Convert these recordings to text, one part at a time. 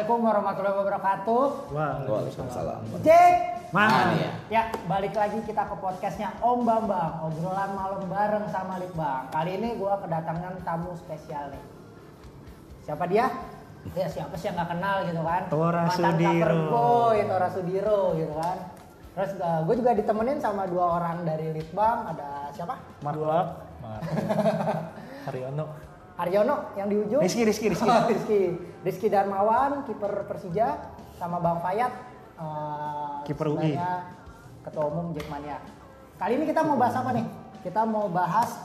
Assalamualaikum warahmatullahi wabarakatuh. Waalaikumsalam. Jack, mana ya? Ya, balik lagi kita ke podcastnya Om Bambang, obrolan malam bareng sama Litbang. Kali ini gue kedatangan tamu spesial nih. Siapa dia? Ya siapa sih yang nggak kenal gitu kan? Tora Sudiro. Ya, Tora Sudiro gitu kan. Terus gue juga ditemenin sama dua orang dari Litbang. Ada siapa? Mark. Haryono yang di ujung. Rizky Darmawan, kiper Persija, sama Bang Payat, kiper UI, ketua umum Jakmania. Kali ini kita mau bahas apa nih? Kita mau bahas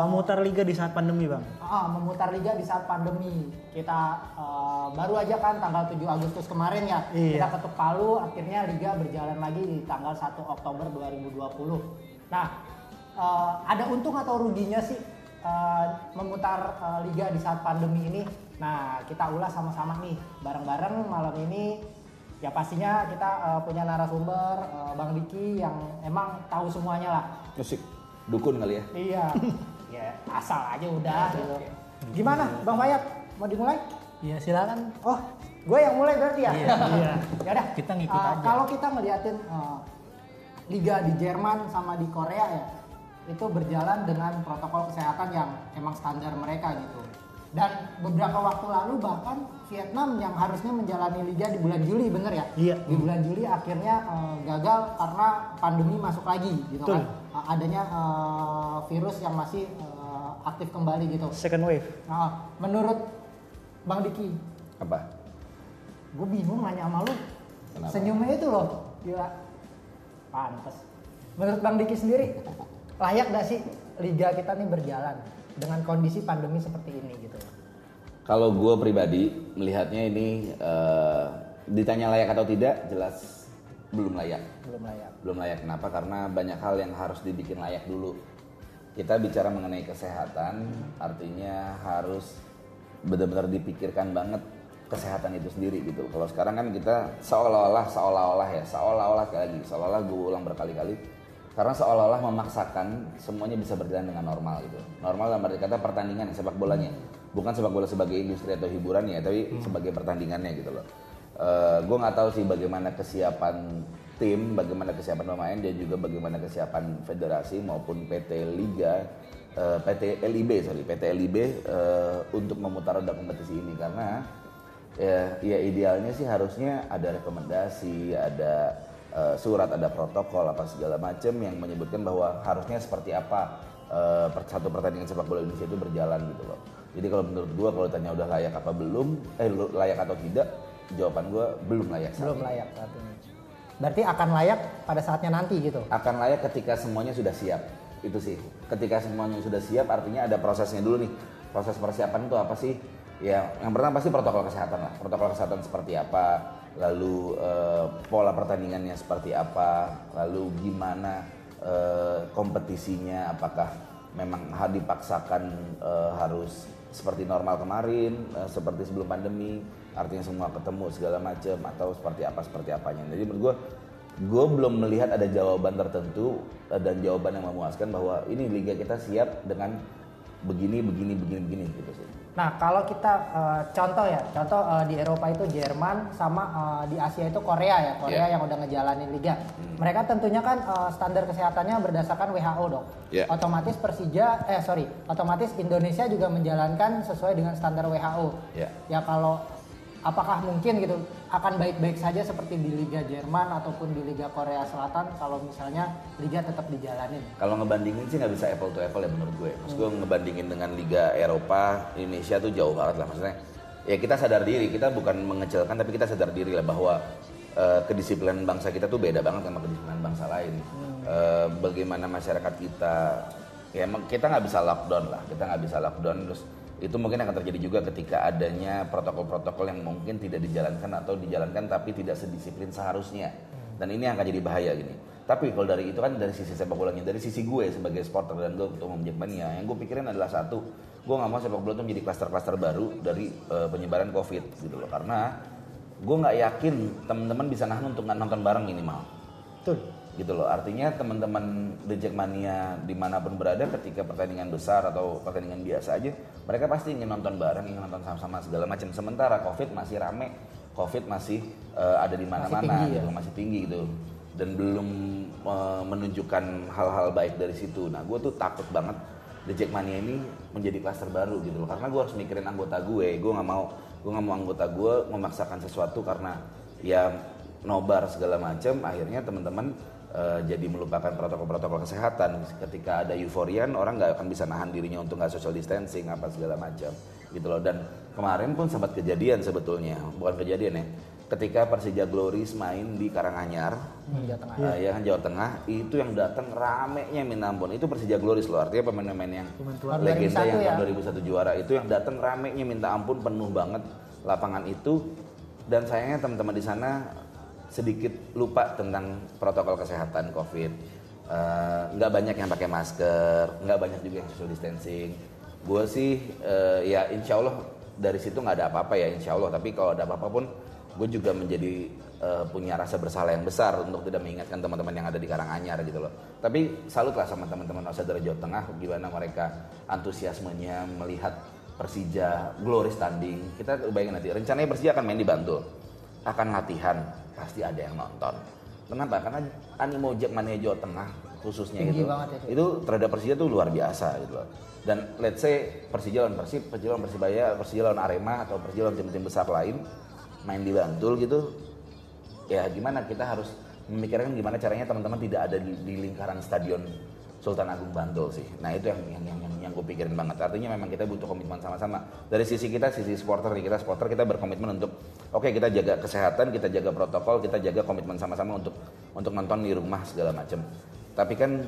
memutar liga di saat pandemi, Bang. Memutar liga di saat pandemi. Kita baru aja kan tanggal 7 Agustus kemarin ya. Iya. Kita ketuk palu, akhirnya liga berjalan lagi di tanggal 1 Oktober 2020. Nah, ada untung atau ruginya sih memutar liga di saat pandemi ini? Nah, kita ulas sama-sama nih bareng-bareng malam ini. Ya pastinya kita punya narasumber Bang Diky yang emang tahu semuanya lah. Musik dukun kali ya? Iya. Ya, asal aja udah gitu. Gimana Bang Payat? Mau dimulai? Iya, silakan. Oh, gue yang mulai berarti ya? Iya. Ya udah, kita ngikut aja. Kalau kita ngeliatin liga di Jerman sama di Korea ya, itu berjalan dengan protokol kesehatan yang emang standar mereka gitu. Dan beberapa waktu lalu bahkan Vietnam yang harusnya menjalani liga di bulan Juli, bener ya? Iya. Di bulan Juli akhirnya gagal karena pandemi masuk lagi gitu. Betul. Kan. Adanya virus yang masih aktif kembali gitu. Second wave. Nah, menurut Bang Diky. Apa? Gue bingung nanya sama lu. Kenapa? Senyumnya itu loh. Gila. Pantes. Menurut Bang Diky sendiri, layak gak sih liga kita nih berjalan dengan kondisi pandemi seperti ini gitu? Kalau gue pribadi melihatnya ini ditanya layak atau tidak, jelas belum layak. Kenapa? Karena banyak hal yang harus dibikin layak dulu. Kita bicara mengenai kesehatan, artinya harus benar-benar dipikirkan banget kesehatan itu sendiri gitu. Kalau sekarang kan kita seolah-olah gue ulang berkali-kali, karena seolah-olah memaksakan semuanya bisa berjalan dengan normal gitu. Normal dalam arti kata pertandingan sepak bolanya, bukan sepak bola sebagai industri atau hiburan ya, tapi sebagai pertandingannya gitu loh. Gue nggak tahu sih bagaimana kesiapan tim, bagaimana kesiapan pemain, dan juga bagaimana kesiapan federasi maupun PT LIB untuk memutar roda kompetisi ini. Karena ya idealnya sih harusnya ada rekomendasi, ada surat, ada protokol apa segala macam yang menyebutkan bahwa harusnya seperti apa satu pertandingan sepak bola Indonesia itu berjalan gitu loh. Jadi kalau menurut gue, kalau ditanya udah layak apa belum, layak atau tidak, jawaban gue belum layak saat ini. Berarti akan layak pada saatnya nanti gitu? Akan layak ketika semuanya sudah siap, itu sih. Ketika semuanya sudah siap artinya ada prosesnya dulu nih. Proses persiapan itu apa sih? Ya yang pertama pasti protokol kesehatan lah. Protokol kesehatan seperti apa? Lalu pola pertandingannya seperti apa, lalu gimana kompetisinya, apakah memang dipaksakan harus seperti normal kemarin, seperti sebelum pandemi, artinya semua ketemu segala macam, atau seperti apanya. Jadi menurut gue belum melihat ada jawaban tertentu dan jawaban yang memuaskan bahwa ini liga kita siap dengan begini gitu sih. Nah, kalau kita contoh di Eropa itu Jerman sama di Asia itu Korea yang udah ngejalanin liga. Mereka tentunya kan standar kesehatannya berdasarkan WHO dong. Yeah. Otomatis otomatis Indonesia juga menjalankan sesuai dengan standar WHO. Yeah. Ya kalau apakah mungkin gitu akan baik-baik saja seperti di Liga Jerman ataupun di Liga Korea Selatan kalau misalnya liga tetap dijalanin? Kalau ngebandingin sih nggak bisa apple to apple ya menurut gue. Maksud gue ngebandingin dengan Liga Eropa, Indonesia tuh jauh banget lah maksudnya. Ya kita sadar diri, kita bukan mengecilkan tapi kita sadar diri lah bahwa kedisiplinan bangsa kita tuh beda banget sama kedisiplinan bangsa lain. Bagaimana masyarakat kita, ya kita nggak bisa lockdown lah, terus itu mungkin akan terjadi juga ketika adanya protokol-protokol yang mungkin tidak dijalankan atau dijalankan tapi tidak sedisiplin seharusnya. Dan ini akan jadi bahaya gini. Tapi kalau dari itu kan dari sisi sepak bolanya, dari sisi gue sebagai supporter dan gue ketua umum Jakmania, yang gue pikirin adalah satu, gue nggak mau sepak bola itu menjadi klaster-klaster baru dari penyebaran COVID gitu loh. Karena gue nggak yakin teman-teman bisa nahan untuk nonton bareng minimal. Betul. Gitu loh, artinya teman-teman di Jakmania dimanapun berada ketika pertandingan besar atau pertandingan biasa aja mereka pasti ingin nonton bareng, ingin nonton sama-sama segala macam. Sementara COVID masih rame, COVID masih ada di mana-mana, masih tinggi, gitu, ya? Masih tinggi gitu, dan belum menunjukkan hal-hal baik dari situ. Nah, gue tuh takut banget The Jakmania ini menjadi klaster baru gitu loh, karena gue harus mikirin anggota gue nggak mau anggota gue memaksakan sesuatu karena ya nobar segala macam, akhirnya teman-teman jadi melupakan protokol-protokol kesehatan. Ketika ada euforian, orang nggak akan bisa nahan dirinya untuk nggak social distancing apa segala macam gitu loh. Dan kemarin pun sempat kejadian sebetulnya, bukan kejadian ya, ketika Persija Glories main di Karanganyar, ya kan, Jawa Tengah, itu yang datang ramenya minta ampun. Itu Persija Glories loh, artinya pemain-pemain yang legenda yang tahun 2001 juara, itu yang datang ramenya minta ampun, penuh banget lapangan itu. Dan sayangnya teman-teman di sana sedikit lupa tentang protokol kesehatan COVID. Nggak banyak yang pakai masker, nggak banyak juga yang social distancing. Gue sih ya insya Allah dari situ nggak ada apa-apa ya, insya Allah. Tapi kalau ada apa-apa pun gue juga menjadi punya rasa bersalah yang besar untuk tidak mengingatkan teman-teman yang ada di Karanganyar gitu loh. Tapi salutlah sama teman-teman dari Jawa Tengah, gimana mereka antusiasmenya melihat Persija Glories tanding. Kita bayangin nanti, rencananya Persija akan main di Bantul, akan latihan, pasti ada yang nonton. Kenapa? Karena animo Jakmania Jawa Tengah khususnya gitu, itu terhadap Persija tuh luar biasa gitu loh. Dan let's say Persija lawan Persib, Persija lawan Persibaya, Persija lawan Arema, atau Persija lawan tim-tim besar lain main di Bantul gitu ya, gimana kita harus memikirkan gimana caranya teman-teman tidak ada di lingkaran stadion Sultan Agung Bantul sih. Nah itu yang gue pikirin banget. Artinya memang kita butuh komitmen sama-sama dari sisi kita, sisi supporter kita berkomitmen untuk oke, kita jaga kesehatan, kita jaga protokol, kita jaga komitmen sama-sama untuk nonton di rumah segala macam. Tapi kan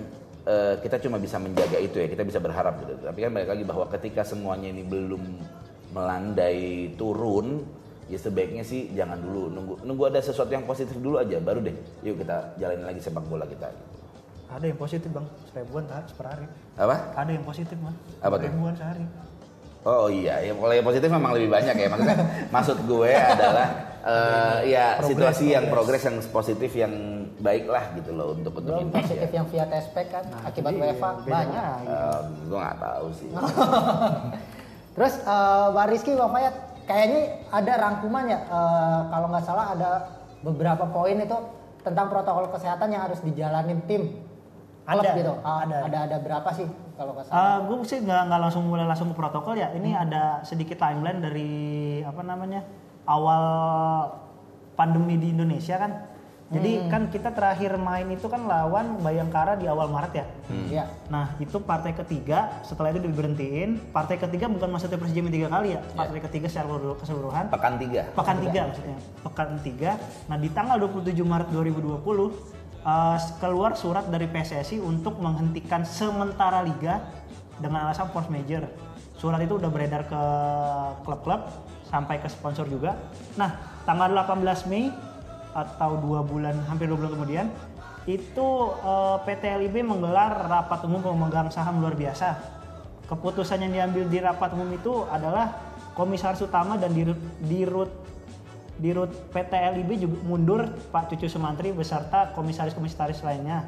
kita cuma bisa menjaga itu ya, kita bisa berharap gitu. Tapi kan balik lagi bahwa ketika semuanya ini belum melandai turun, ya sebaiknya sih jangan dulu, nunggu ada sesuatu yang positif dulu aja, baru deh yuk kita jalanin lagi sepak bola kita. Ada yang positif bang, 1.000-an per hari. Apa? Ada yang positif bang, 1.000-an sehari. Oh iya, ya, kalau yang positif memang lebih banyak ya, maksudnya maksud gue adalah ya progress, situasi progress. Yang progres, yang positif, yang baik lah gitu loh untuk belum Indonesia. Positif yang via TSP kan, nah, akibat UEFA banyak. Gue nggak tahu sih. Terus Bang Rizky, Bang Payat, kayaknya ada rangkumannya, kalau nggak salah ada beberapa poin itu tentang protokol kesehatan yang harus dijalanin tim. Ada gitu. Ada berapa sih kalau nggak salah? Gue sih nggak langsung ke protokol ya. Ini ada sedikit timeline dari apa namanya awal pandemi di Indonesia kan. Jadi kan kita terakhir main itu kan lawan Bhayangkara di awal Maret ya. Iya. Nah itu partai ketiga, setelah itu diberhentiin. Partai ketiga bukan maksudnya Persija main 3 kali ya. Partai ketiga secara keseluruhan. Pekan tiga maksudnya. Pekan 3. Nah di tanggal 27 Maret 2020 keluar surat dari PSSI untuk menghentikan sementara Liga dengan alasan force majeure. Surat itu udah beredar ke klub-klub sampai ke sponsor juga. Nah tanggal 18 Mei atau hampir 2 bulan kemudian itu PT LIB menggelar rapat umum pemegang saham luar biasa. Keputusan yang diambil di rapat umum itu adalah komisaris utama dan dirut PT LIB juga mundur Pak Cucu Sumantri beserta komisaris-komisaris lainnya.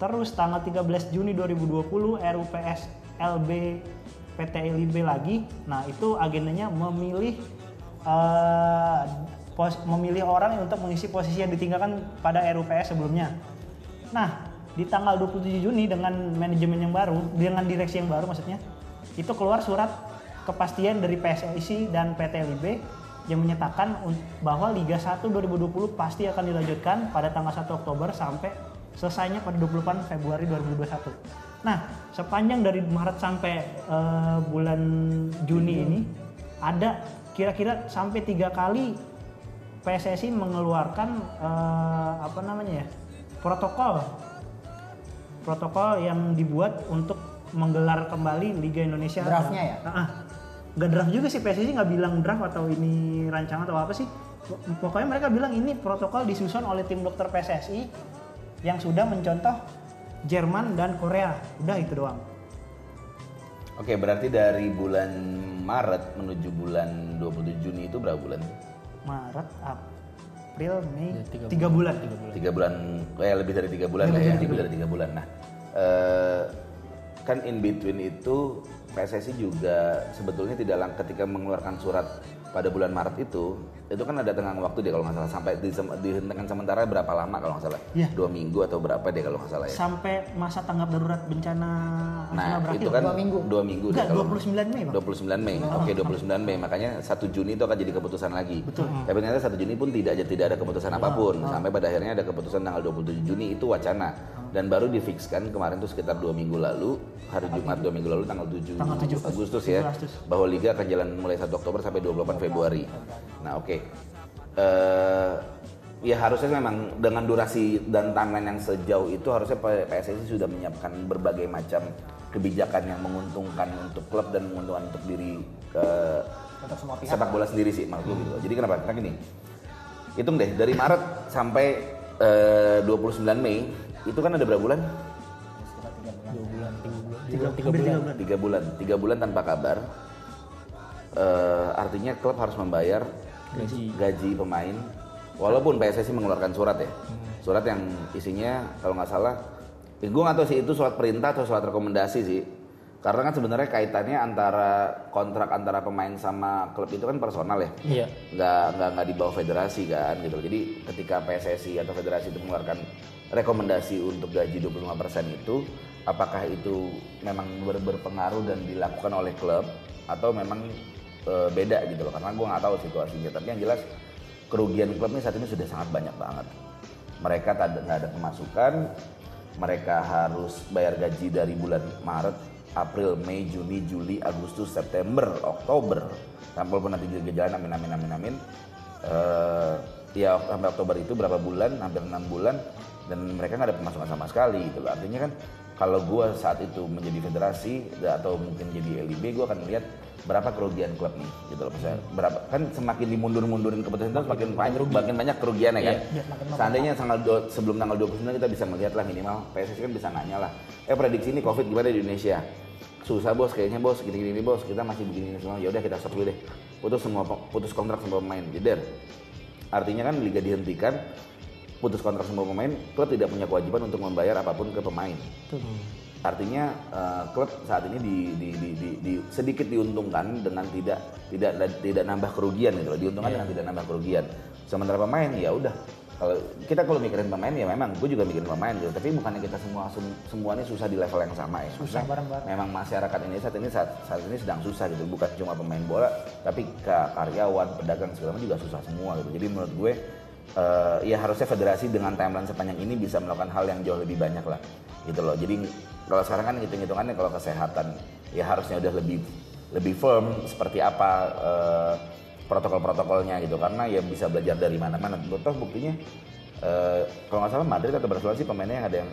Terus tanggal 13 Juni 2020 RUPS LB PT LIB lagi. Nah itu agendanya memilih orang untuk mengisi posisi yang ditinggalkan pada RUPS sebelumnya. Nah, di tanggal 27 Juni dengan manajemen yang baru, dengan direksi yang baru maksudnya, itu keluar surat kepastian dari PSSI dan PT LIB yang menyatakan bahwa Liga 1 2020 pasti akan dilanjutkan pada tanggal 1 Oktober sampai selesainya pada 28 Februari 2021. Nah, sepanjang dari Maret sampai bulan Juni ini ada kira-kira sampai 3 kali PSSI mengeluarkan protokol yang dibuat untuk menggelar kembali Liga Indonesia. Draftnya ya? Nggak draft juga sih, PSSI nggak bilang draft atau ini rancangan atau apa sih. Pokoknya mereka bilang ini protokol disusun oleh tim dokter PSSI yang sudah mencontoh Jerman dan Korea. Udah itu doang. Oke, berarti dari bulan Maret menuju bulan 27 Juni itu berapa bulan? Maret, April, Mei, 3 bulan. 3 bulan, kayak lebih dari 3 bulan lah ya, lebih dari 3 bulan. Nah, kan in between itu PSSI juga sebetulnya tidak ketika mengeluarkan surat pada bulan Maret itu kan ada tenggang waktu deh kalau nggak salah, sampai dihentikan sementara berapa lama kalau nggak salah, 2 minggu atau berapa deh kalau nggak salah ya. Sampai masa tanggap darurat bencana nasional berakhir, itu kan 2 minggu deh kalau 29 Mei. Oke, 29 Mei, makanya 1 Juni itu akan jadi keputusan lagi. Betul. Tapi ternyata 1 Juni pun tidak ada keputusan apapun, sampai pada akhirnya ada keputusan tanggal 27 Juni itu wacana. Dan baru difikskan kemarin tuh sekitar 2 minggu lalu, hari Jumat 2 minggu lalu tanggal 7 Agustus ya, bahwa Liga akan jalan mulai 1 Oktober sampai 28 Februari. Nah oke, ya harusnya memang dengan durasi dan timeline yang sejauh itu harusnya PSSI sudah menyiapkan berbagai macam kebijakan yang menguntungkan untuk klub dan menguntungkan untuk diri sepak bola sendiri sih maksud gitu. Jadi kenapa? Karena gini, hitung deh dari Maret sampai 29 Mei, itu kan ada berapa bulan? 3 bulan tanpa kabar. Artinya klub harus membayar gaji pemain, walaupun PSSI mengeluarkan surat ya, surat yang isinya kalau nggak salah, gue nggak tahu sih itu surat perintah atau surat rekomendasi sih, karena kan sebenarnya kaitannya antara kontrak antara pemain sama klub itu kan personal ya, nggak di bawah federasi kan gitu. Jadi ketika PSSI atau federasi itu mengeluarkan rekomendasi untuk gaji 25% itu, apakah itu memang berpengaruh dan dilakukan oleh klub atau memang beda gitu loh, karena gue nggak tahu situasinya. Tapi yang jelas kerugian klub ini saat ini sudah sangat banyak banget. Mereka nggak ada pemasukan, mereka harus bayar gaji dari bulan Maret, April, Mei, Juni, Juli, Agustus, September, Oktober, sampai pun nanti jalan amin. Ya sampai Oktober itu berapa bulan, hampir 6 bulan. Dan mereka nggak ada pemasukan sama sekali gitu. Artinya kan kalau gue saat itu menjadi federasi atau mungkin jadi LIB, gue akan melihat berapa kerugian klub nih gitu loh. Misalnya berapa, kan semakin dimundur-mundurin keputusan itu makin banyak kerugiannya kan. Seandainya sebelum tanggal 29 kita bisa melihat lah, minimal PSSI kan bisa nanya lah, prediksi ini Covid gimana di Indonesia? Susah bos, kayaknya bos, gini-gini bos, kita masih begini semua. Yaudah kita stop dulu deh, putus kontrak sama pemain, jeder. Artinya kan liga dihentikan, putus kontrak semua pemain, klub tidak punya kewajiban untuk membayar apapun ke pemain. Artinya klub saat ini sedikit diuntungkan dengan tidak nambah kerugian gitu loh. Diuntungkan dengan tidak nambah kerugian. Sementara pemain ya udah, kalau mikirin pemain ya memang gue juga mikirin pemain gitu. Tapi bukannya kita semuanya susah di level yang sama ya. Susah bareng-bareng. Memang masyarakat ini saat ini sedang susah gitu. Bukan cuma pemain bola, tapi karyawan, pedagang segala macam juga susah semua gitu. Jadi menurut gue ya harusnya federasi dengan timeline sepanjang ini bisa melakukan hal yang jauh lebih banyak lah gitu loh. Jadi kalau sekarang kan hitung-hitungannya kalau kesehatan ya harusnya udah lebih firm seperti apa protokol-protokolnya gitu, karena ya bisa belajar dari mana-mana. Toh buktinya kalau nggak salah Madrid atau Barcelona sih pemainnya yang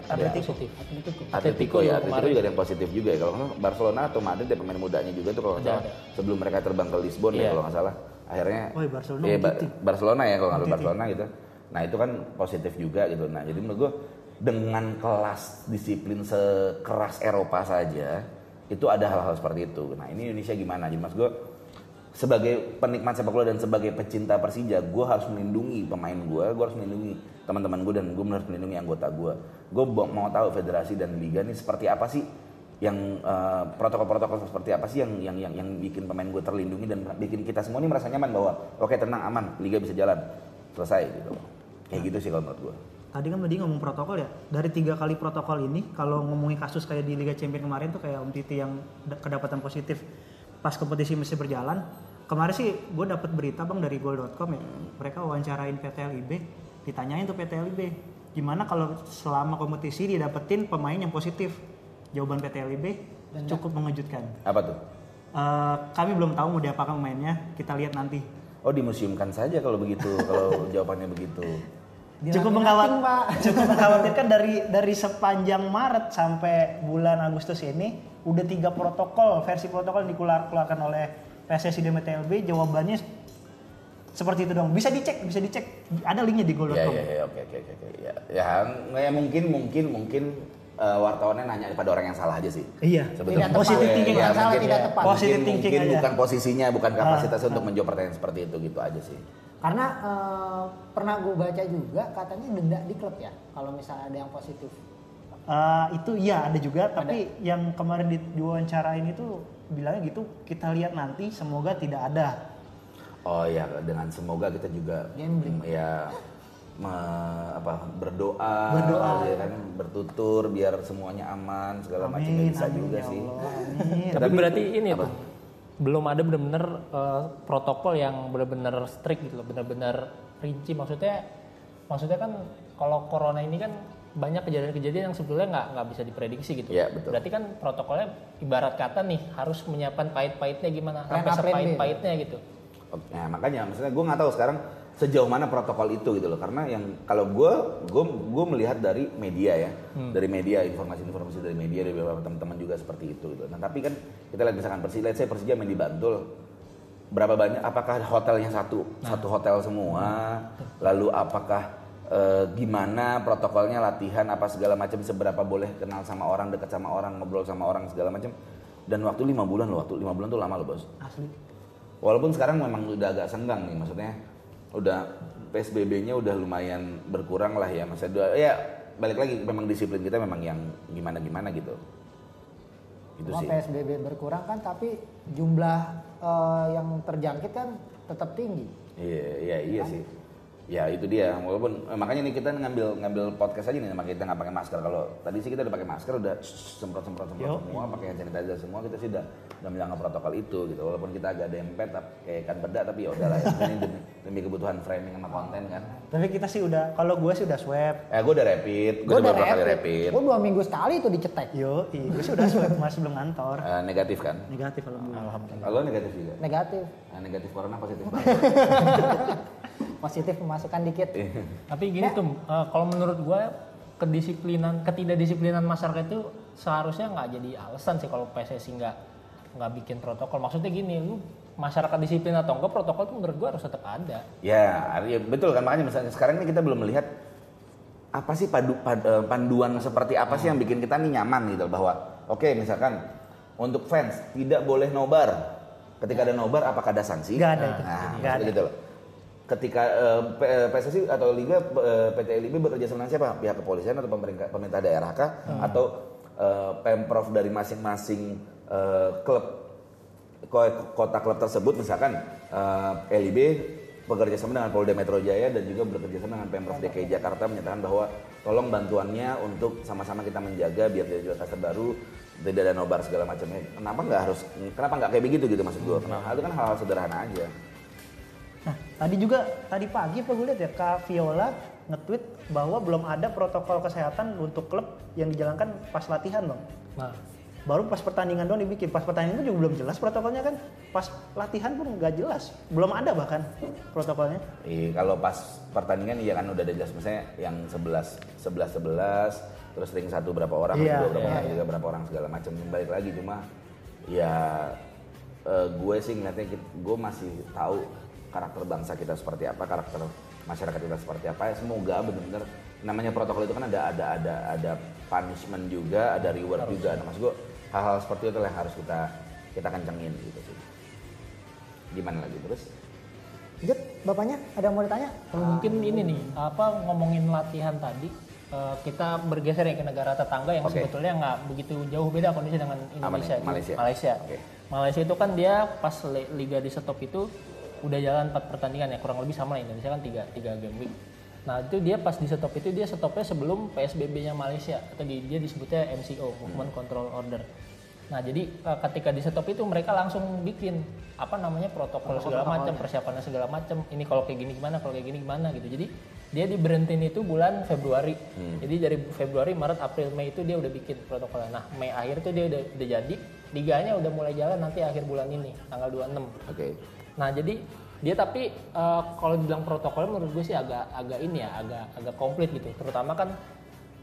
Atletico juga ada yang positif juga ya. Kalau Barcelona atau Madrid ya pemain mudanya juga tuh kalau nggak salah sebelum mereka terbang ke Lisbon ya kalau nggak salah. Akhirnya Barcelona ya kalau nggak salah Barcelona gitu. Nah itu kan positif juga gitu. Nah jadi menurut gue dengan kelas disiplin sekeras Eropa saja itu ada hal-hal seperti itu. Nah ini Indonesia gimana? Jadi mas gue sebagai penikmat sepak bola dan sebagai pecinta Persija, gue harus melindungi pemain gue harus melindungi teman-teman gue, dan gue harus melindungi anggota gue. Gue mau tahu federasi dan liga ini seperti apa sih, yang protokol-protokol seperti apa sih yang bikin pemain gue terlindungi dan bikin kita semua ini merasa nyaman bahwa oke, tenang, aman, liga bisa jalan, selesai gitu. Kayak gitu sih kalau menurut gue. Tadi kan ngomong protokol ya, dari 3 kali protokol ini, kalau ngomongin kasus kayak di Liga Champions kemarin tuh kayak Om Titi yang kedapatan positif pas kompetisi masih berjalan. Kemarin sih gue dapat berita bang dari goal.com ya, mereka wawancarain PT LIB, ditanyain tuh PT LIB gimana kalau selama kompetisi didapetin pemain yang positif. Jawaban PT LIB cukup mengejutkan. Apa tuh? Kami belum tahu mau diapakan pemainnya, kita lihat nanti. Oh, dimuseumkan saja kalau begitu, kalau jawabannya begitu. Cukup mengkhawatirkan dari sepanjang Maret sampai bulan Agustus ini udah 3 versi protokol yang dikeluarkan oleh PSSI dan PT LIB, jawabannya seperti itu dong. Bisa dicek. Ada linknya di goal.com. Oke. Ya mungkin wartawannya nanya pada orang yang salah aja sih. Iya. Sebetulnya positif thinking yang salah, tidak tepat. Positif thinking aja. Bukan posisinya, bukan kapasitasnya untuk menjawab pertanyaan seperti itu, gitu aja sih. Karena pernah gue baca juga katanya denda di klub ya, kalau misalnya ada yang positif. Itu iya ada juga, tapi yang kemarin diwawancarain itu bilangnya gitu, kita lihat nanti, semoga tidak ada. Oh ya, dengan semoga kita juga ya berdoa ya kan, bertutur biar semuanya aman segala macam bisa juga ya sih. Tapi berarti ini apa? Belum ada benar-benar protokol yang benar-benar strict gitu loh, benar-benar rinci. Maksudnya kan kalau corona ini kan banyak kejadian-kejadian yang sebelumnya nggak bisa diprediksi gitu. Ya, betul. Berarti kan protokolnya ibarat kata nih harus menyiapkan pahit-pahitnya gimana, sampai sepahit-pahitnya gitu. Oke. Nah makanya maksudnya gue nggak tahu sekarang sejauh mana protokol itu gitu loh, karena yang kalau gue melihat dari media ya, dari media, informasi-informasi dari media dari beberapa teman-teman juga seperti itu gitu. Nah tapi kan kita lihat misalkan Persija main di Bantul. Berapa banyak, apakah hotelnya satu hotel semua, lalu apakah gimana protokolnya, latihan apa segala macam, seberapa boleh kenal sama orang, dekat sama orang, ngobrol sama orang segala macam. Dan waktu 5 bulan loh, waktu 5 bulan tuh lama loh bos. Asli. Walaupun sekarang memang udah agak senggang nih, maksudnya udah PSBB-nya udah lumayan berkurang lah ya, maksudnya ya balik lagi memang disiplin kita memang yang gimana-gimana gitu. Gitu sih. PSBB berkurang kan, tapi jumlah yang terjangkit kan tetap tinggi. Iya kan? Sih. Ya itu dia. Walaupun makanya nih kita ngambil podcast aja nih, makanya kita nggak pakai masker. Kalau tadi sih kita udah pakai masker, udah semprot semua, pakai hand sanitizer semua, kita sih udah menjalankan protokol itu gitu. Walaupun kita agak dempet, kayak ikan beda, tapi ya udahlah ya. Ini demi kebutuhan framing sama konten kan. Tapi kita sih udah, kalau gue sih udah swab. Gue udah rapid. Gue udah rapid. Gue 2 minggu sekali itu dicetek. Yo, gue sih udah swab masih belum ngantor. Negatif kan? Negatif alhamdulillah. Lo negatif juga? Negatif. Negatif corona, positif banget. Positif pemasukan dikit. Tapi gini tuh, kalau menurut gue ketidakdisiplinan masyarakat itu seharusnya nggak jadi alasan sih kalau PSSI nggak bikin protokol. Maksudnya gini, lu masyarakat disiplin atau enggak, protokol itu menurut gue harus tetap ada. Ya betul kan, makanya misalnya sekarang ini kita belum melihat apa sih panduan seperti apa sih yang bikin kita nih nyaman gitu, bahwa oke, misalkan untuk fans tidak boleh nobar. Ketika ada nobar apakah ada sanksi? Nggak ada itu. Nggak ada gitu loh. Ketika PSSI atau Liga, PT LIB bekerja sama siapa? Pihak kepolisian atau pemerintah daerah kah? Atau Pemprov dari masing-masing klub, kota klub tersebut, misalkan LIB bekerja sama dengan Polda Metro Jaya dan juga bekerja sama dengan Pemprov DKI Jakarta menyatakan bahwa tolong bantuannya untuk sama-sama kita menjaga biar tidak ada kluster baru, tidak ada nobar segala macamnya. Kenapa nggak kayak begitu gitu maksud gue? Itu kan hal-hal sederhana aja. Nah, tadi pagi gue lihat ya, Kak Viola nge-tweet bahwa belum ada protokol kesehatan untuk klub yang dijalankan pas latihan, Bang. Nah, baru pas pertandingan doang dibikin. Pas pertandingan itu juga belum jelas protokolnya kan. Pas latihan pun nggak jelas. Belum ada bahkan protokolnya. Kalau pas pertandingan iya kan udah ada jelas, misalnya yang 11 terus ring 1 berapa orang, ring 2 berapa orang segala macam. Balik lagi cuma ya gue sih ngeliatnya gue masih tahu karakter bangsa kita seperti apa, karakter masyarakat kita seperti apa. Ya, semoga benar-benar namanya protokol itu kan ada punishment juga, ada reward harus juga. Nah, maksud gue hal-hal seperti itu yang harus kita kencengin gitu sih. Gimana lagi terus? Jep, bapaknya ada yang mau ditanya? Mungkin ini nih, ngomongin latihan tadi, kita bergeser ya ke negara tetangga yang sebetulnya nggak begitu jauh beda kondisi dengan Indonesia. Malaysia. Okay. Malaysia itu kan dia pas liga di stop itu udah jalan 4 pertandingan ya, kurang lebih sama lah Indonesia kan 3 game week. Nah itu dia pas di stop itu dia stopnya sebelum PSBB-nya Malaysia, atau dia disebutnya MCO, Movement Control Order. Nah jadi ketika di stop itu mereka langsung bikin protokol segala macam, persiapannya segala macam. Ini kalau kayak gini gimana, kalau kayak gini gimana gitu. Jadi dia diberhentiin itu bulan Februari. Jadi dari Februari, Maret, April, Mei itu dia udah bikin protokolnya. Nah Mei akhir itu dia udah jadi, liganya udah mulai jalan nanti akhir bulan ini, tanggal 26. Nah jadi dia tapi kalau dibilang protokolnya menurut gue sih agak komplit gitu. Terutama kan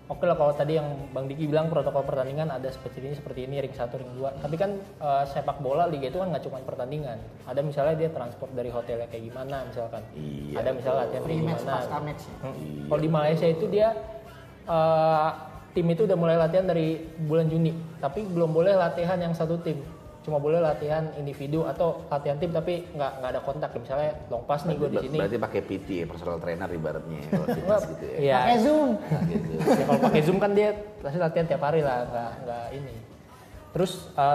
oke lah kalau tadi yang Bang Diky bilang protokol pertandingan ada seperti ini ring 1, ring 2. Tapi kan sepak bola liga itu kan nggak cuma pertandingan. Ada misalnya dia transport dari hotelnya kayak gimana misalkan. Iya, ada misalnya latihan kayak gimana. Kalau di Malaysia itu dia tim itu udah mulai latihan dari bulan Juni. Tapi belum boleh latihan yang satu tim. Cuma boleh latihan individu atau latihan tim tapi nggak ada kontak, misalnya long pass nih gue di sini. Berarti pakai PT ya, personal trainer ibaratnya kalau fitness gitu ya. Iya. Pakai Zoom. Nah, gitu. Ya, kalau pakai Zoom kan dia pasti latihan tiap hari lah, nggak ini. Terus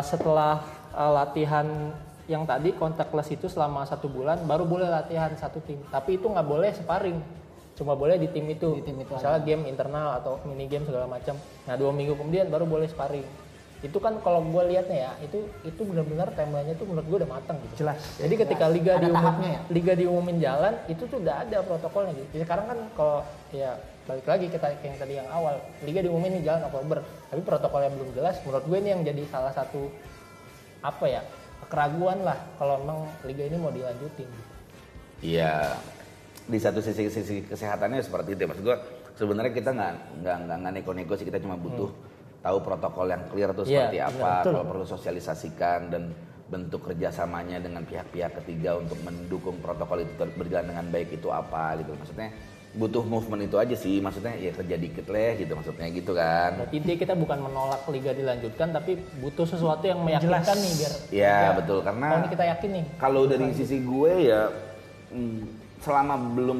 setelah latihan yang tadi kontakless itu selama 1 bulan baru boleh latihan satu tim, tapi itu nggak boleh sparring, cuma boleh di tim itu, misalnya game internal atau mini game segala macam. Nah 2 minggu kemudian baru boleh sparring. Itu kan kalau gue liatnya ya itu benar-benar timelinenya tuh menurut gue udah matang gitu. Jelas. Jadi jelas. Ketika liga diumumin jalan itu tuh udah ada protokolnya gitu. Jadi sekarang kan kalau ya balik lagi kita yang tadi yang awal, liga diumumin nih jalan Oktober, tapi protokolnya belum jelas. Menurut gue ini yang jadi salah satu apa ya keraguan lah kalau memang liga ini mau dilanjutin. Iya. Di satu sisi kesehatannya seperti itu. Maksud gue sebenarnya kita nggak neko-neko sih, kita cuma butuh tahu protokol yang clear itu seperti apa, kalau perlu sosialisasikan dan bentuk kerjasamanya dengan pihak-pihak ketiga untuk mendukung protokol itu berjalan dengan baik itu apa gitu. Maksudnya butuh movement itu aja sih, maksudnya ya kerja dikit leh gitu, maksudnya gitu kan. Intinya kita bukan menolak liga dilanjutkan, tapi butuh sesuatu yang meyakinkan nih biar. Iya betul, karena kalau kita yakin nih. Kalau dari sisi gue ya selama belum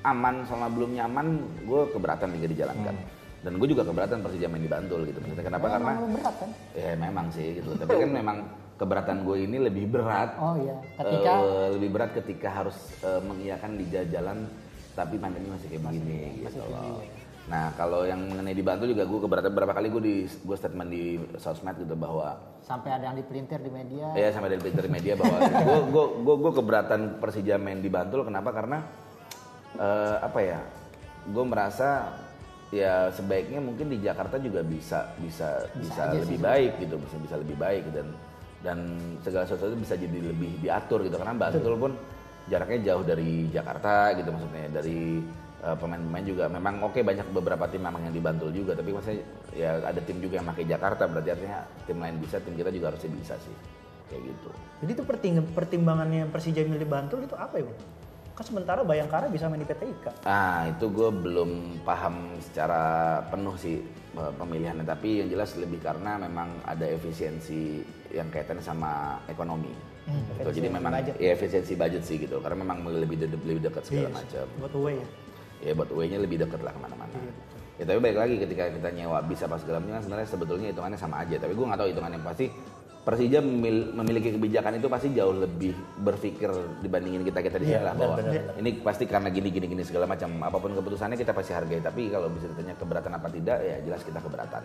aman, selama belum nyaman, gue keberatan liga dijalankan. Dan gue juga keberatan Persija main di Bantul gitu. Maksudnya kenapa? Karena berat kan? Ya memang sih gitu. Tapi kan memang keberatan gue ini lebih berat. Oh iya. Ketika lebih berat ketika harus mengiyakan liga jalan tapi pandemi masih kayak begini gitu loh. Nah, kalau yang mengenai di Bantul juga gue keberatan, berapa kali gue statement di sosmed gitu bahwa sampai ada yang dipelintir di media. Iya, sampai ada yang dipelintir di media bahwa gue keberatan Persija main di Bantul. Kenapa? Karena apa ya? Gue merasa ya sebaiknya mungkin di Jakarta juga bisa lebih baik gitu, bisa lebih baik dan segala sesuatu bisa jadi lebih diatur gitu, karena Bantul pun jaraknya jauh dari Jakarta gitu, maksudnya dari pemain-pemain juga memang oke, banyak beberapa tim memang yang di Bantul juga, tapi maksudnya ya ada tim juga yang pakai Jakarta, berarti artinya tim lain bisa, tim kita juga harusnya bisa sih kayak gitu. Jadi itu pertimbangannya Persija milih Bantul itu apa ya Bang? Sementara Bhayangkara bisa main di PT IKA. Ah, itu gue belum paham secara penuh sih pemilihannya, tapi yang jelas lebih karena memang ada efisiensi yang kaitannya sama ekonomi. Gitu. Jadi memang ya efisiensi budget sih gitu, karena memang lebih dekat segala macam. Buat away ya? Ya buat away-nya lebih dekat lah kemana-mana. Ya tapi balik lagi ketika kita nyewa bis apa segala macam, sebenarnya sebetulnya hitungannya sama aja, tapi gue nggak tahu hitungannya pasti. Persija memiliki kebijakan itu pasti jauh lebih berpikir dibandingin kita di sini lah, bahwa ini pasti karena gini segala macam, apapun keputusannya kita pasti hargai, tapi kalau bisa ditanya keberatan apa tidak, ya jelas kita keberatan.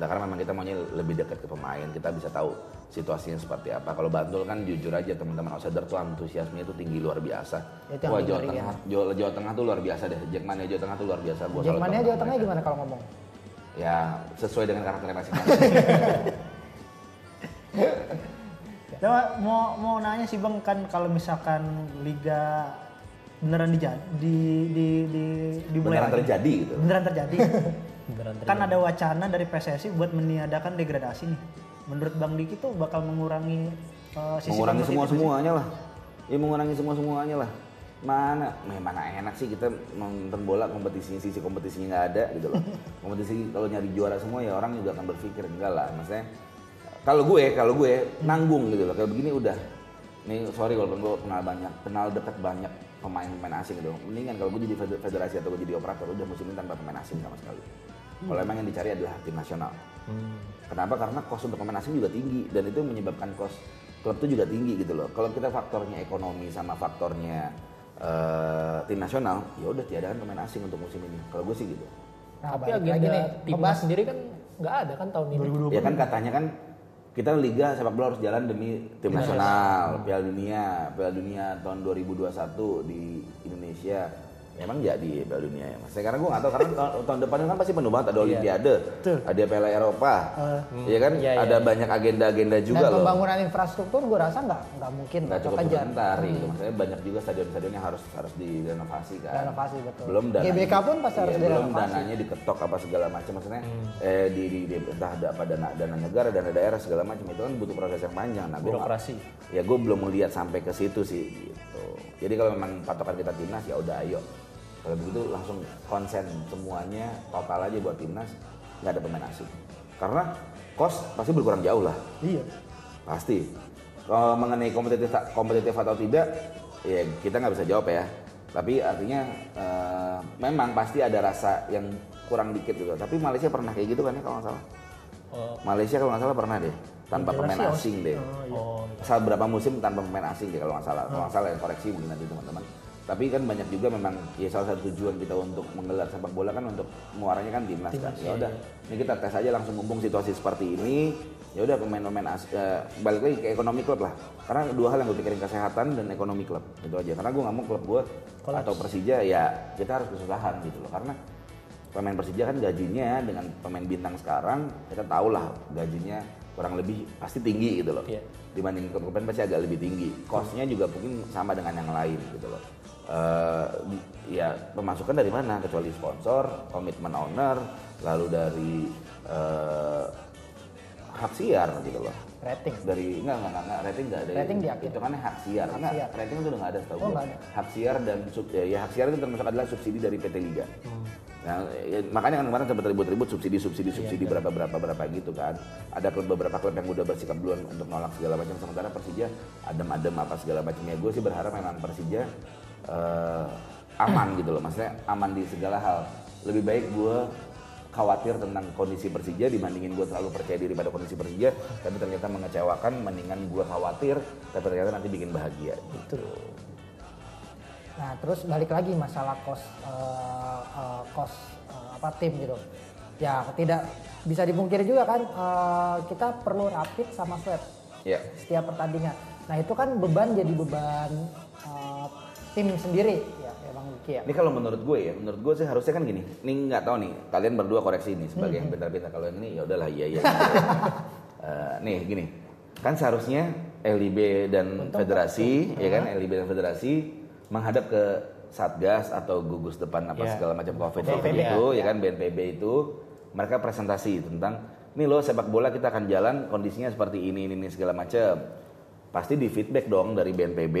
Nah, karena memang kita maunya lebih dekat ke pemain, kita bisa tahu situasinya seperti apa. Kalau Bantul kan jujur aja teman-teman outsider tuh antusiasmenya itu tinggi luar biasa. Wah, Jawa Tengah tuh luar biasa deh. Jakmania Jawa Tengah tuh luar biasa. Jakmania Jawa Tengah gimana kalau ngomong? Ya sesuai dengan karakternya masing-masing. Nah, mau nanya sih Bang, kan kalau misalkan liga beneran dimulai beneran terjadi. Kan ada wacana dari PSSI buat meniadakan degradasi nih. Menurut Bang Diky tuh bakal mengurangi mengurangi semuanya lah. Mana enak sih kita nonton bola kompetisinya, sisi kompetisinya nggak ada gitu loh. Kompetisi kalau nyari juara semua ya orang juga akan berpikir enggak lah, maksudnya Kalau gue nanggung gitu loh, kayak begini udah. Nih sorry kalau gue kenal dekat banyak pemain asing gitu. Mendingan kalau gue jadi federasi atau gue jadi operator udah musim ini tanpa pemain asing sama sekali. Kalau emang yang dicari adalah tim nasional. Kenapa? Karena kos untuk pemain asing juga tinggi dan itu menyebabkan kos klub itu juga tinggi gitu loh. Kalau kita faktornya ekonomi sama faktornya tim nasional, ya udah tiadakan pemain asing untuk musim ini. Kalau gue sih gitu. Nah, tapi agenda timnas sendiri kan nggak ada kan tahun ini. 2020. Ya kan katanya kan. Kita liga sepak bola harus jalan demi tim nasional, Piala Dunia tahun 2021 di Indonesia. Memang jadi Piala Dunia ya Mas. Karena gue nggak tahu karena tahun depan kan pasti penuh banget, ada Olimpiade, ada Piala Eropa, ya kan? Iya, ada banyak agenda-agenda juga loh. Dan pembangunan infrastruktur gue rasa nggak mungkin. Nggak cukup sebentar gitu. Maksudnya banyak juga stadion-stadion yang harus direnovasi kan. Renovasi betul. Belum dananya. GBK pun pasti harus direnovasi. Belum dananya diketok apa segala macam, maksudnya entah ada apa dana negara, dana daerah segala macam, itu kan butuh proses yang panjang. Nah, birokrasi. Ya gue belum melihat sampai ke situ sih gitu. Jadi kalau memang patokan kita timnas ya udah ayo. Kalau begitu langsung konsen semuanya total aja buat timnas, nggak ada pemain asing. Karena cost pasti berkurang jauh lah. Iya. Pasti. Kalau mengenai kompetitif atau tidak, ya kita nggak bisa jawab ya. Tapi artinya memang pasti ada rasa yang kurang dikit gitu. Tapi Malaysia pernah kayak gitu kan ya kalau nggak salah. Malaysia kalau nggak salah pernah deh. tanpa pemain asing deh. Oh, iya. Saat berapa musim tanpa pemain asing deh kalau nggak salah. Kalau nggak salah yang koreksi mungkin nanti teman-teman. Tapi kan banyak juga memang ya salah satu tujuan kita untuk menggelar sepak bola kan untuk muaranya kan timnas kan. Ya udah, ini kita tes aja langsung mumpung situasi seperti ini. Ya udah pemain-pemain balik lagi ke ekonomi klub lah. Karena dua hal yang gue pikirin, kesehatan dan ekonomi klub. Itu aja. Karena gue nggak mau klub gue atau Persija ya kita harus kesusahan gitu loh. Karena pemain Persija kan gajinya dengan pemain bintang sekarang kita tahu lah gajinya kurang lebih pasti tinggi gitu loh, yeah. Dibanding klub-klub pasti agak lebih tinggi, cost-nya juga mungkin sama dengan yang lain gitu loh. Ya pemasukan dari mana kecuali sponsor, komitmen owner, lalu dari hak siar gitu loh. Rating? Dari enggak rating nggak ada. Rating di akhir. Itu kan hak siar, enggak rating itu udah nggak ada setahu gue. Hak siar dan ya hak siar itu termasuk adalah subsidi dari PT Liga. Nah, ya, makanya kan kemarin sempat ribut-ribut subsidi berapa gitu kan. Ada klub, beberapa klub yang udah bersikap duluan untuk nolak segala macam, sementara Persija adem-adem apa segala macamnya. Gue sih berharap memang Persija aman gitu loh, maksudnya aman di segala hal. Lebih baik gue khawatir tentang kondisi Persija dibandingin gue terlalu percaya diri pada kondisi Persija tapi ternyata mengecewakan, mendingan gue khawatir tapi ternyata nanti bikin bahagia gitu. Nah terus balik lagi masalah kos tim gitu ya, tidak bisa dipungkiri juga kan kita perlu rapid sama swab setiap pertandingan. Nah itu kan beban, jadi beban tim sendiri ya emang Diky ya. Ini kalau menurut gue sih harusnya kan gini, ini nggak tahu nih kalian berdua koreksi ini sebagai yang pintar-pintar, kalau yang ini ya udahlah iya nih gini kan seharusnya LIB dan untung federasi ya kan LIB dan federasi menghadap ke Satgas atau gugus depan apa segala macam COVID itu ya kan, BNPB itu mereka presentasi tentang nih lo sepak bola kita akan jalan kondisinya seperti ini segala macam, pasti di feedback dong dari BNPB.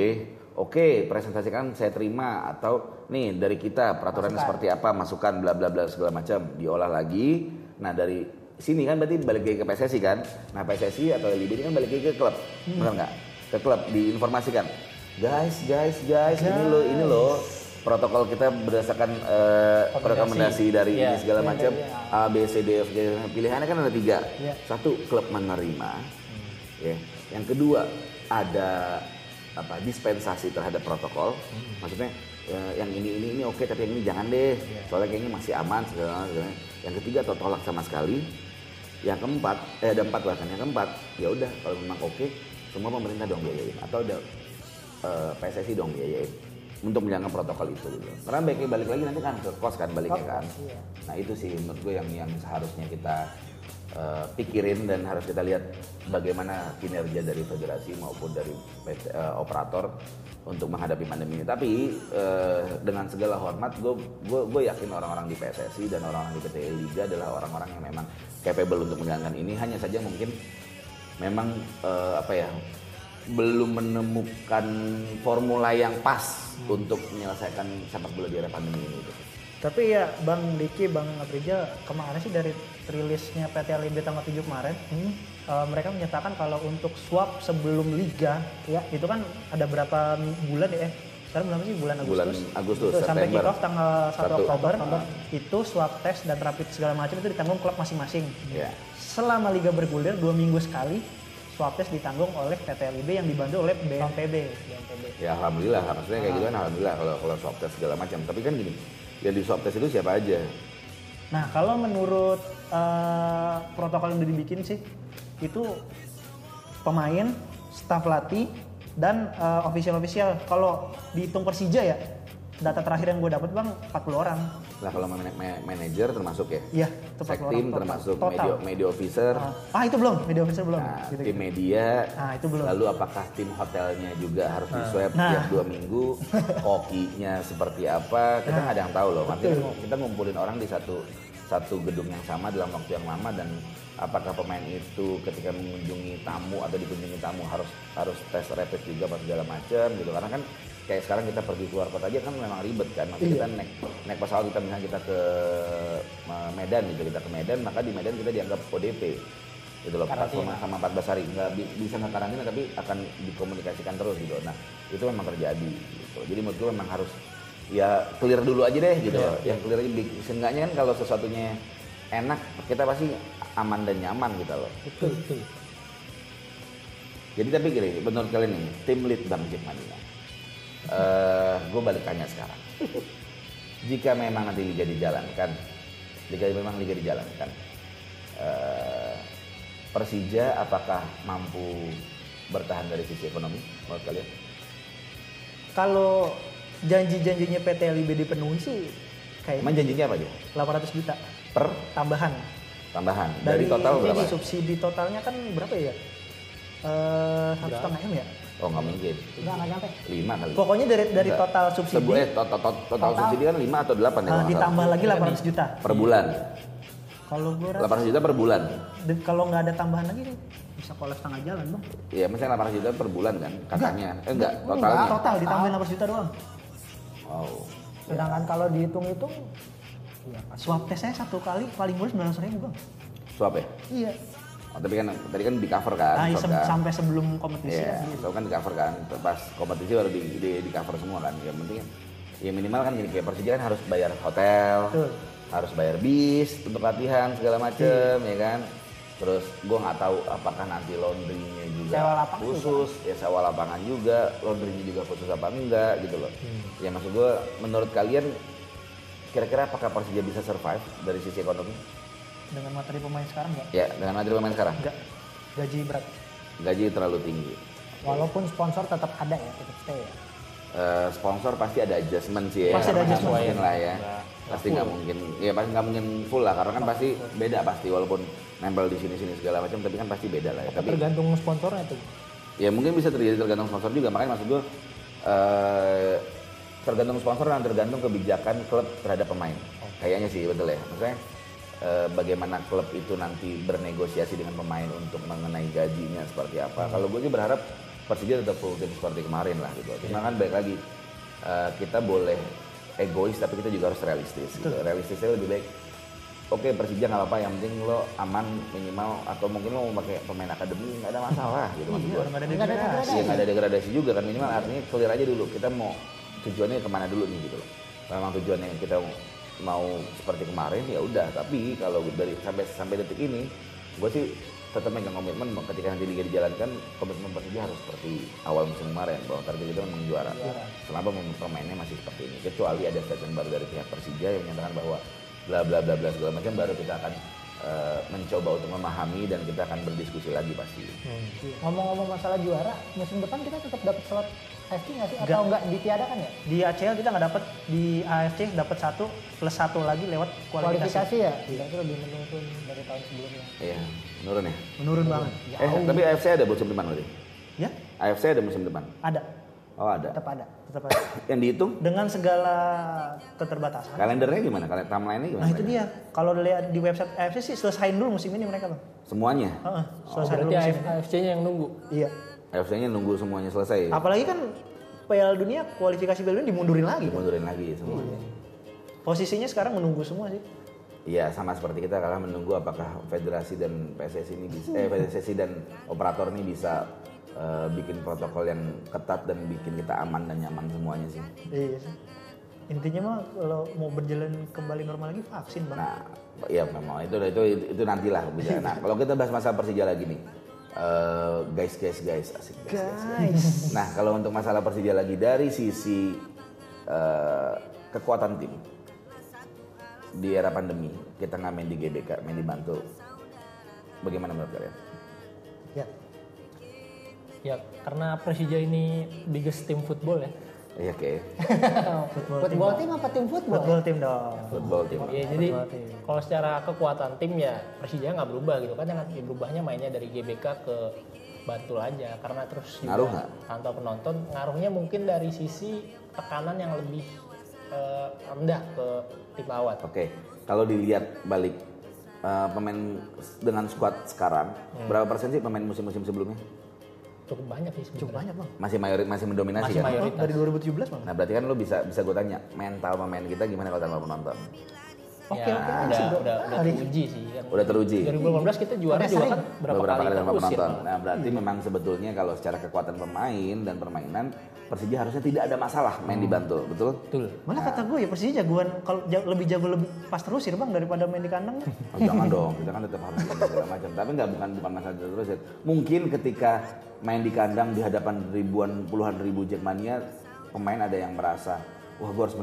Oke, presentasikan saya terima, atau nih dari kita peraturannya seperti apa, masukan bla bla bla segala macam, diolah lagi. Nah dari sini kan berarti balik lagi ke PSSI kan, nah PSSI atau LIB ini kan balik lagi ke klub, benar nggak? Ke klub diinformasikan. Guys, ini loh protokol kita berdasarkan rekomendasi dari ini segala macam A, B, C, D, F, G. Pilihannya kan ada 3. Satu, klub menerima. Yang kedua, ada apa dispensasi terhadap protokol. Maksudnya yang ini oke, tapi yang ini jangan deh. Soalnya kayaknya masih aman segala. Yang ketiga, atau tolak sama sekali. Yang keempat, ada 4 bahkan. Yang keempat, ya udah kalau memang oke, semua pemerintah dong biayain atau ada PSSI dong biayain untuk menjalankan protokol itu gitu. Karena balik lagi nanti kan ke kos kan baliknya kan. Nah itu sih menurut gue yang seharusnya kita pikirin dan harus kita lihat bagaimana kinerja dari federasi maupun dari operator untuk menghadapi pandemi ini. Tapi dengan segala hormat gue yakin orang-orang di PSSI dan orang-orang di PT Liga adalah orang-orang yang memang capable untuk menjalankan ini, hanya saja mungkin memang belum menemukan formula yang pas untuk menyelesaikan sepak bola di era pandemi ini. Tapi ya Bang Diky, Bang Afrizal, kemarin sih dari rilisnya PT LIB tanggal 7 kemarin, mereka menyatakan kalau untuk swab sebelum Liga, ya itu kan ada berapa bulan ya? Sekarang berapa sih, bulan Agustus itu, sampai kick-off tanggal 1 Oktober, itu swab test dan rapid segala macam itu ditanggung klub masing-masing. Selama Liga bergulir 2 minggu sekali, swab test ditanggung oleh PT LIB yang dibantu oleh BNPB. Ya alhamdulillah, maksudnya kayak gitu kan alhamdulillah kalau swab test segala macam. Tapi kan gini, yang di swab test itu siapa aja? Nah kalau menurut protokol yang udah dibikin sih, itu pemain, staf latih, dan official. Kalau dihitung Persija ya, data terakhir yang gue dapat Bang 40 orang. Nah kalau manajer termasuk ya? Iya, itu 40 orang. Tim termasuk media officer. Itu belum, media officer belum. Nah, gitu. Tim media, itu belum. Lalu apakah tim hotelnya juga harus di-swab tiap 2 minggu? Kokinya seperti apa? Kita nggak ada yang tahu loh. Maksudnya kita ngumpulin orang di satu gedung yang sama dalam waktu yang lama, dan apakah pemain itu ketika mengunjungi tamu atau dikunjungi tamu harus tes rapid juga apa segala macam gitu. Karena kan kayak sekarang kita pergi keluar kota aja kan memang ribet kan, maksudnya kita naik pesawat, kita misalnya kita ke Medan gitu, kita ke Medan maka di Medan kita dianggap ODP gitu loh, sama 14 hari nggak bisa karantina tapi akan dikomunikasikan terus gitu. Nah itu memang terjadi gitu, jadi menurut gue memang harus ya clear dulu aja deh gitu loh. Yang clear aja, seenggaknya kan kalau sesuatunya enak kita pasti aman dan nyaman gitu loh. Betul. Jadi tapi gini, menurut kalian nih, tim Litbang Jakmania, gue balik tanya sekarang. Jika memang nanti Liga dijalankan, Persija apakah mampu bertahan dari sisi ekonomi menurut kalian? Kalau janji-janjinya PT LIB dipenuhi sih, kayaknya. Emang janjinya apa aja? 800 juta per tambahan dari total berapa? Jadi subsidi totalnya kan berapa ya? 1,5 M ya? Oh nggak mungkin. Nggak sampai. 5 kali. Pokoknya dari total subsidi. Total subsidi kan 5 atau 8 ya? Ditambah lagi 800 juta. Per bulan. Kalau gue rasa 800 juta per bulan. Kalau nggak ada tambahan lagi bisa kalau setengah jalan bang. Iya misalnya 800 juta per bulan kan katanya. Enggak, totalnya. Total ditambahin 800 juta doang. Wow. Sedangkan kalau dihitung-hitung, swab tesnya 1 kali paling murah 900.000 bang. Swab ya? Iya. Oh, tapi kan tadi kan di cover kan, nah, sampai sebelum kompetisi ya, kan gitu. Kan di cover kan, pas kompetisi baru di cover semua kan. Yang penting ya minimal kan gini, kayak Persija kan harus bayar hotel, betul, harus bayar bis untuk latihan segala macem, ya kan. Terus gue nggak tahu apakah nanti laundrynya juga khusus, ya sewa lapangan juga, laundrynya juga khusus apa enggak gitu loh. Ya maksud gue, menurut kalian kira-kira apakah Persija bisa survive dari sisi ekonomi? Dengan materi pemain sekarang nggak? Ya, dengan materi pemain sekarang. Nggak. Gaji berat. Gaji terlalu tinggi. Walaupun sponsor tetap ada ya, tetap stay ya. Sponsor pasti ada adjustment sih ya. Pasti ada adjustment lah ya. Pasti nggak mungkin, ya pasti nggak mungkin full lah. Karena kan pasti beda pasti, walaupun nempel di sini-sini segala macam, tapi kan pasti beda lah ya. Tapi tergantung sponsornya tuh. Ya mungkin bisa terjadi tergantung sponsor juga. Makanya maksud gue tergantung sponsor dan tergantung kebijakan klub terhadap pemain. Kayaknya sih betul ya, maksudnya. Bagaimana klub itu nanti bernegosiasi dengan pemain untuk mengenai gajinya seperti apa. Kalau gue sih berharap Persija tetap full team seperti kemarin lah gitu. Cuma kan baik lagi kita boleh egois tapi kita juga harus realistis. Gitu. Realistisnya lebih baik. Oke, Persija nggak apa-apa, yang penting lo aman minimal, atau mungkin lo mau pakai pemain akademi nggak ada masalah gitu maksud gue. Nggak ada degradasi juga kan, minimal artinya clear aja dulu kita mau tujuannya kemana dulu nih gitu. Memang tujuannya kita mau seperti kemarin ya udah, tapi kalau dari sampai detik ini gue sih tetap megang komitmen ketika nanti Liga dijalankan, komitmen Persija harus seperti awal musim kemarin bahwa target itu memang juara selama pemainnya masih seperti ini, kecuali ada statement baru dari pihak Persija yang menyatakan bahwa bla bla bla bla segala macam, baru kita akan mencoba untuk memahami dan kita akan berdiskusi lagi pasti. Ngomong-ngomong masalah juara, musim depan kita tetap dapat slot AFC nggak sih? Atau nggak ditiadakan ya? Di ACL kita nggak dapat, di AFC dapat 1 plus 1 lagi lewat kualifikasi ya? Iya. Itu lebih menurun dari tahun sebelumnya. Iya, menurun ya? Menurun banget. Ya, tapi AFC ada musim depan berarti? Ya? AFC ada musim depan? Ada. Oh ada? Tetap ada. Yang dihitung? Dengan segala keterbatasan. Kalendernya gimana? Timeline-nya gimana? Nah itu dia. Kalau lihat di website AFC sih selesain dulu musim ini mereka bang. Semuanya? Selesain dulu musim ini. AFC-nya yang nunggu? Iya. AFC-nya nunggu semuanya selesai. Apalagi kan Piala Dunia, kualifikasi Piala Dunia dimundurin lagi semuanya. Posisinya sekarang menunggu semua sih. Iya, sama seperti kita karena menunggu apakah federasi dan PSSI ini bisa, PSSI dan operator ini bisa bikin protokol yang ketat dan bikin kita aman dan nyaman semuanya sih. Iya. Intinya mah kalau mau berjalan kembali normal lagi vaksin bang. Nah, iya memang itu nantilah bisa. Nah, kalau kita bahas masa Persija lagi nih. Guys. Nah, kalau untuk masalah Persija lagi dari sisi kekuatan tim di era pandemi, kita nggak main di GBK, main di Bantul. Bagaimana menurut kalian? Ya, karena Persija ini biggest team football ya. Iya, oke. Football team apa tim football? Football team dong. Football team. Iya, jadi kalau secara kekuatan tim ya Persija nggak berubah gitu kan, yang berubahnya mainnya dari GBK ke Bantul aja, karena terus juga tanpa penonton, ngaruhnya mungkin dari sisi tekanan yang lebih rendah ke tim lawan. Oke. Kalau dilihat balik pemain dengan skuad sekarang, berapa persen sih pemain musim-musim sebelumnya? Cukup banyak sih sebenarnya. Cukup banyak bang. Masih mendominasi kan? Masih mayoritas. Dari 2017 bang. Nah berarti kan lo bisa gue tanya, mental pemain kita gimana kalau tanpa penonton? Oke, udah teruji sih kan. Udah teruji. 2018 kita juara juga kan berapa kali tanpa penonton. Nah, berarti memang sebetulnya kalau secara kekuatan pemain dan permainan Persija harusnya tidak ada masalah main di Bantul, betul? Betul. Malah kata gue ya Persija jagoan kalau lebih jago pas terusir Bang daripada main di kandang. Oh, jangan dong, kita kan tetap harus segala macam. Tapi enggak bukan masalah terusir. Mungkin ketika main di kandang di hadapan puluhan ribu Jakmania, pemain ada yang merasa wah gue harus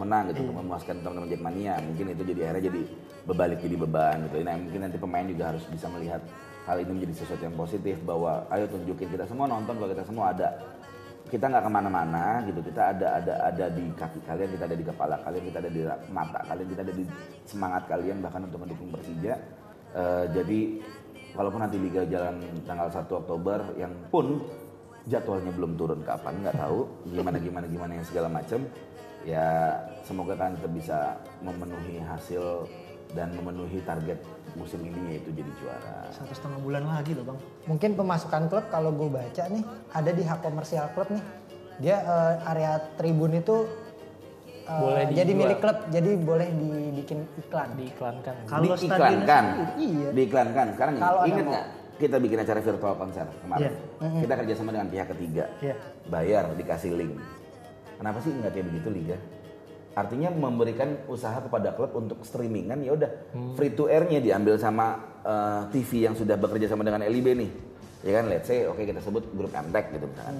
menang gitu untuk memuaskan teman-teman Jakmania. Mungkin itu jadi akhirnya jadi berbalik jadi beban gitu. Nah mungkin nanti pemain juga harus bisa melihat hal ini menjadi sesuatu yang positif bahwa ayo tunjukin kita semua nonton kalau kita semua ada. Kita nggak kemana-mana gitu, kita ada di kaki kalian, kita ada di kepala kalian, kita ada di mata kalian, kita ada di semangat kalian bahkan untuk mendukung Persija. Jadi walaupun nanti Liga jalan tanggal 1 Oktober yang pun jadwalnya belum turun kapan nggak tahu gimana yang segala macam ya semoga kan kita bisa memenuhi hasil dan memenuhi target musim ini yaitu jadi juara. 1,5 bulan lagi loh Bang. Mungkin pemasukan klub kalau gue baca nih ada di hak komersial klub nih dia area tribun itu jadi milik klub, jadi boleh dibikin iklan. Diiklankan. Sekarang ingat nggak kita bikin acara virtual konser kemarin? Yeah. Mm-hmm. Kita kerjasama dengan pihak ketiga, bayar dikasih link. Kenapa sih nggak kayak begitu Liga? Artinya memberikan usaha kepada klub untuk streamingan, ya udah free to airnya diambil sama TV yang sudah bekerja sama dengan LIB nih, ya kan? Let's say, oke, kita sebut grup Antek gitu misalkan.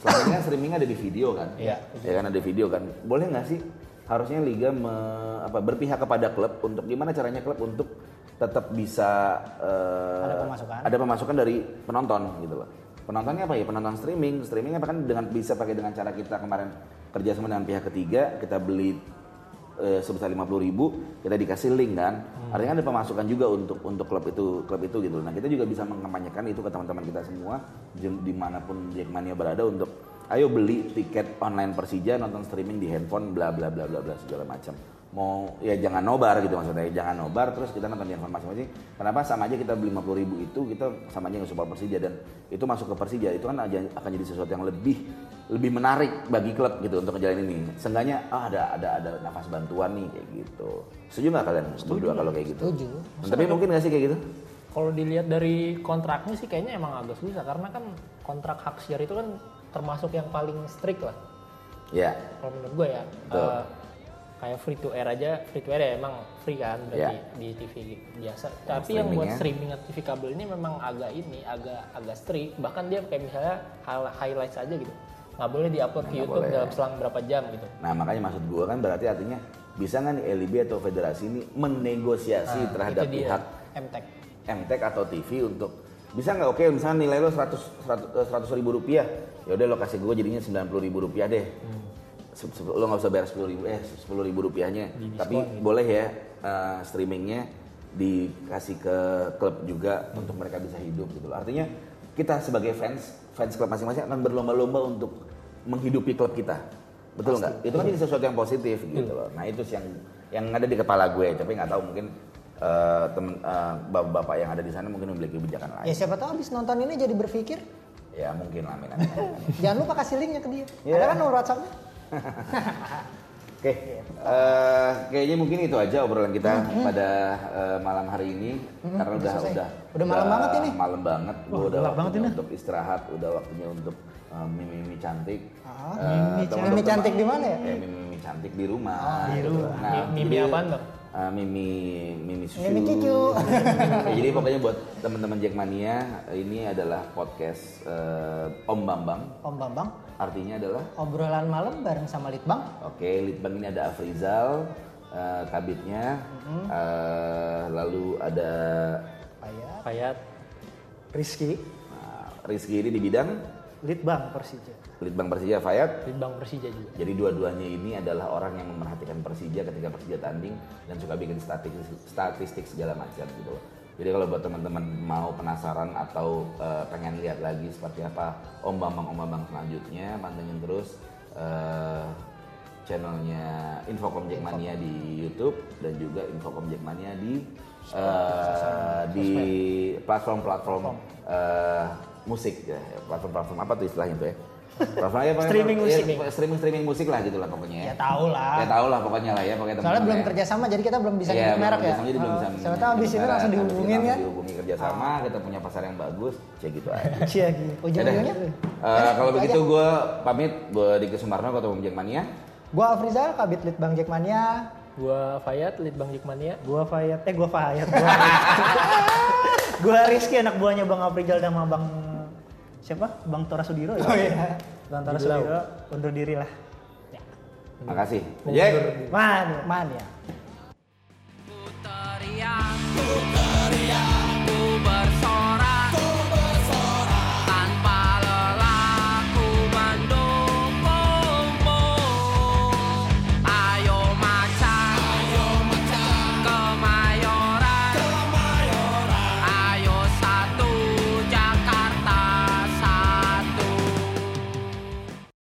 Selanjutnya streaming ada di video kan, ya kan ada video kan. Boleh nggak sih harusnya Liga berpihak kepada klub untuk gimana caranya klub untuk tetap bisa ada pemasukan dari penonton gitu loh. Penontonnya apa ya? Penonton streaming apa kan dengan bisa pakai dengan cara kita kemarin kerjasama dengan pihak ketiga kita beli sebesar 50.000 kita dikasih link kan. Artinya ada pemasukan juga untuk klub itu gitu. Nah, kita juga bisa mengkampanyekan itu ke teman-teman kita semua dimanapun Jakmania berada untuk ayo beli tiket online Persija nonton streaming di handphone bla bla bla bla bla segala macam. Mau ya jangan nobar gitu maksudnya. Jangan nobar terus kita nonton di handphone masing-masing. Kenapa sama aja kita beli 50.000 itu kita sama aja nge-support Persija dan itu masuk ke Persija itu kan akan jadi sesuatu yang lebih menarik bagi klub gitu untuk ngejalanin ini. Seenggaknya ada nafas bantuan nih kayak gitu. Setuju nggak kalian? Setuju kalau kayak gitu. Setuju. Tapi mungkin nggak sih kayak gitu? Kalau dilihat dari kontraknya sih kayaknya emang agak susah karena kan kontrak hak siar itu kan termasuk yang paling strict lah. Iya. Yeah. Kalau menurut gue ya kayak free to air ya emang free kan berarti di TV biasa. Tapi yang buat streaming TV kabel ini memang agak strict. Bahkan dia kayak misalnya highlight saja gitu. Nggak boleh di-upload ke YouTube dalam selang berapa jam gitu. Nah makanya maksud gue kan berarti artinya bisa nggak nih LIB atau federasi ini menegosiasi terhadap pihak MTEK atau TV untuk bisa nggak oke misalnya nilai lo 100.000 rupiah yaudah lo kasih gue jadinya 90.000 rupiah deh. Lo nggak usah bayar 10.000 rupiahnya tapi diskon, boleh ya streamingnya dikasih ke klub juga untuk mereka bisa hidup gitu loh. Artinya kita sebagai fans klub masing-masing akan berlomba-lomba untuk menghidupi klub kita. Betul nggak? Itu kan jadi sesuatu yang positif gitu loh. Nah itu sih yang ada di kepala gue, tapi nggak tahu mungkin bapak-bapak yang ada di sana mungkin memiliki kebijakan lain. Ya siapa tahu abis nonton ini jadi berpikir. Ya mungkin lah. Jangan lupa kasih linknya ke dia. Yeah. Ada kan nomor WhatsApp-nya? Oke, kayaknya mungkin itu aja obrolan kita pada malam hari ini karena udah malam banget ini. Malam banget, udah waktunya untuk istirahat, udah waktunya untuk mimi cantik. Mimi cantik di mana ya? Mimi cantik di rumah. Mimi apaan tuh? Mimi susu. Mimi cucu. Jadi pokoknya buat teman-teman Jakmania ini adalah podcast Om Bambang. Om Bambang. Artinya adalah obrolan malam bareng sama Litbang. Oke, Litbang ini ada Afrizal, kabitnya, lalu ada Payat, Rizky ini di bidang Litbang Persija, Payat. Litbang Persija juga. Jadi dua-duanya ini adalah orang yang memerhatikan Persija ketika Persija tanding dan suka bikin statistik segala macam gitu. Jadi kalau buat teman-teman mau penasaran atau pengen lihat lagi seperti apa Om Bambang selanjutnya, pantengin terus channelnya Infocom Jakmania di YouTube dan juga Infocom Jakmania di platform musik ya, platform apa tuh istilahnya tuh ya? Streaming musik, ya, streaming musik lah gitulah pokoknya. Ya tahu lah. Ya tahu lah pokoknya lah ya. Soalnya temen belum ya. Kerjasama, jadi kita belum bisa nyebut merek ya. Jadi belum bisa. Soalnya abis ini langsung dihubungin kan? Dihubungi kerjasama, kita punya pasar yang bagus, cie gitu aja. Cie gitu. Ujung-ujungnya. Kalau begitu gue pamit, gue Diky Soemarno, ketua umum Jakmania. Gue Afrizal, kabit Litbang Jakmania. Gue Payat, Litbang Jakmania. Gue Payat. Gue Rizky, anak buahnya Bang Afrizal sama Bang siapa? Bang Tora Sudiro ya. Oh iya. Tora Sudiro undur diri lah. Ya. Makasih. Jack. Man ya.